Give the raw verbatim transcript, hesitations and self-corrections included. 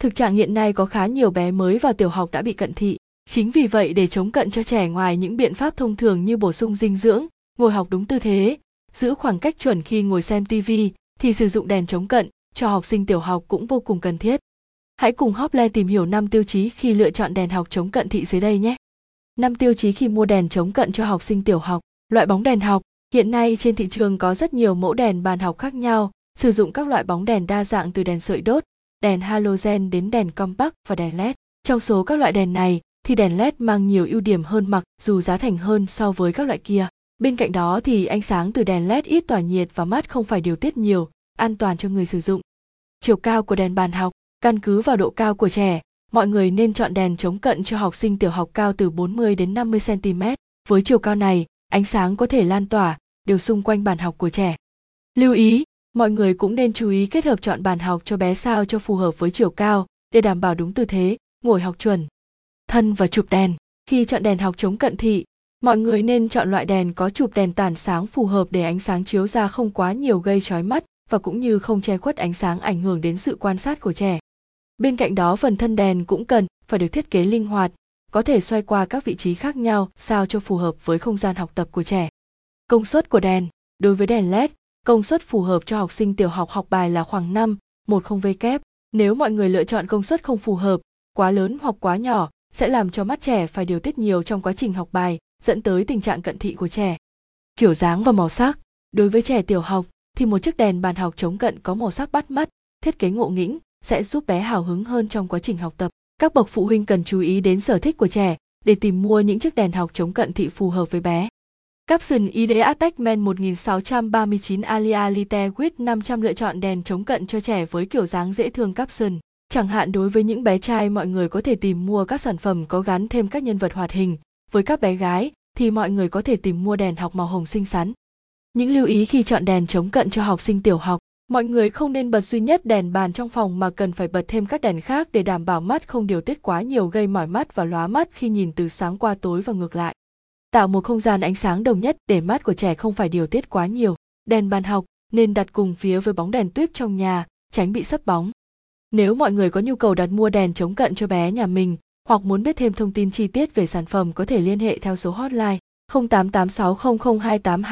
Thực trạng hiện nay có khá nhiều bé mới vào tiểu học đã bị cận thị. Chính vì vậy, để chống cận cho trẻ, ngoài những biện pháp thông thường như bổ sung dinh dưỡng, ngồi học đúng tư thế, giữ khoảng cách chuẩn khi ngồi xem ti vi, thì sử dụng đèn chống cận cho học sinh tiểu học cũng vô cùng cần thiết. Hãy cùng HopLay tìm hiểu năm tiêu chí khi lựa chọn đèn học chống cận thị dưới đây nhé. năm tiêu chí khi mua đèn chống cận cho học sinh tiểu học. Loại bóng đèn học. Hiện nay trên thị trường có rất nhiều mẫu đèn bàn học khác nhau, sử dụng các loại bóng đèn đa dạng từ đèn sợi đốt, đèn halogen đến đèn compact và đèn led. Trong số các loại đèn này thì đèn led mang nhiều ưu điểm hơn mặc dù giá thành hơn so với các loại kia. Bên cạnh đó thì ánh sáng từ đèn led ít tỏa nhiệt và mát, không phải điều tiết nhiều, an toàn cho người sử dụng. Chiều cao của đèn bàn học. Căn cứ vào độ cao của trẻ, mọi người nên chọn đèn chống cận cho học sinh tiểu học cao từ bốn mươi đến năm mươi xăng ti mét. Với chiều cao này, ánh sáng có thể lan tỏa đều xung quanh bàn học của trẻ. Lưu ý, mọi người cũng nên chú ý kết hợp chọn bàn học cho bé sao cho phù hợp với chiều cao để đảm bảo đúng tư thế, ngồi học chuẩn. Thân và chụp đèn. Khi chọn đèn học chống cận thị, mọi người nên chọn loại đèn có chụp đèn tản sáng phù hợp để ánh sáng chiếu ra không quá nhiều gây chói mắt và cũng như không che khuất ánh sáng ảnh hưởng đến sự quan sát của trẻ. Bên cạnh đó, phần thân đèn cũng cần phải được thiết kế linh hoạt, có thể xoay qua các vị trí khác nhau sao cho phù hợp với không gian học tập của trẻ. Công suất của đèn. Đối với đèn led, công suất phù hợp cho học sinh tiểu học học bài là khoảng năm phẩy mười oát. Nếu mọi người lựa chọn công suất không phù hợp, quá lớn hoặc quá nhỏ, sẽ làm cho mắt trẻ phải điều tiết nhiều trong quá trình học bài, dẫn tới tình trạng cận thị của trẻ. Kiểu dáng và màu sắc. Đối với trẻ tiểu học thì một chiếc đèn bàn học chống cận có màu sắc bắt mắt, thiết kế ngộ nghĩnh sẽ giúp bé hào hứng hơn trong quá trình học tập. Các bậc phụ huynh cần chú ý đến sở thích của trẻ để tìm mua những chiếc đèn học chống cận thị phù hợp với bé. Capsule Ideatec Men một nghìn sáu trăm ba mươi chín Alia Lite with năm trăm lựa chọn đèn chống cận cho trẻ với kiểu dáng dễ thương Capsule. Chẳng hạn đối với những bé trai, mọi người có thể tìm mua các sản phẩm có gắn thêm các nhân vật hoạt hình. Với các bé gái thì mọi người có thể tìm mua đèn học màu hồng xinh xắn. Những lưu ý khi chọn đèn chống cận cho học sinh tiểu học. Mọi người không nên bật duy nhất đèn bàn trong phòng mà cần phải bật thêm các đèn khác để đảm bảo mắt không điều tiết quá nhiều gây mỏi mắt và lóa mắt khi nhìn từ sáng qua tối và ngược lại. Tạo một không gian ánh sáng đồng nhất để mắt của trẻ không phải điều tiết quá nhiều. Đèn bàn học nên đặt cùng phía với bóng đèn tuyếp trong nhà, tránh bị sấp bóng. Nếu mọi người có nhu cầu đặt mua đèn chống cận cho bé nhà mình hoặc muốn biết thêm thông tin chi tiết về sản phẩm, có thể liên hệ theo số hotline không tám tám sáu không không hai tám hai.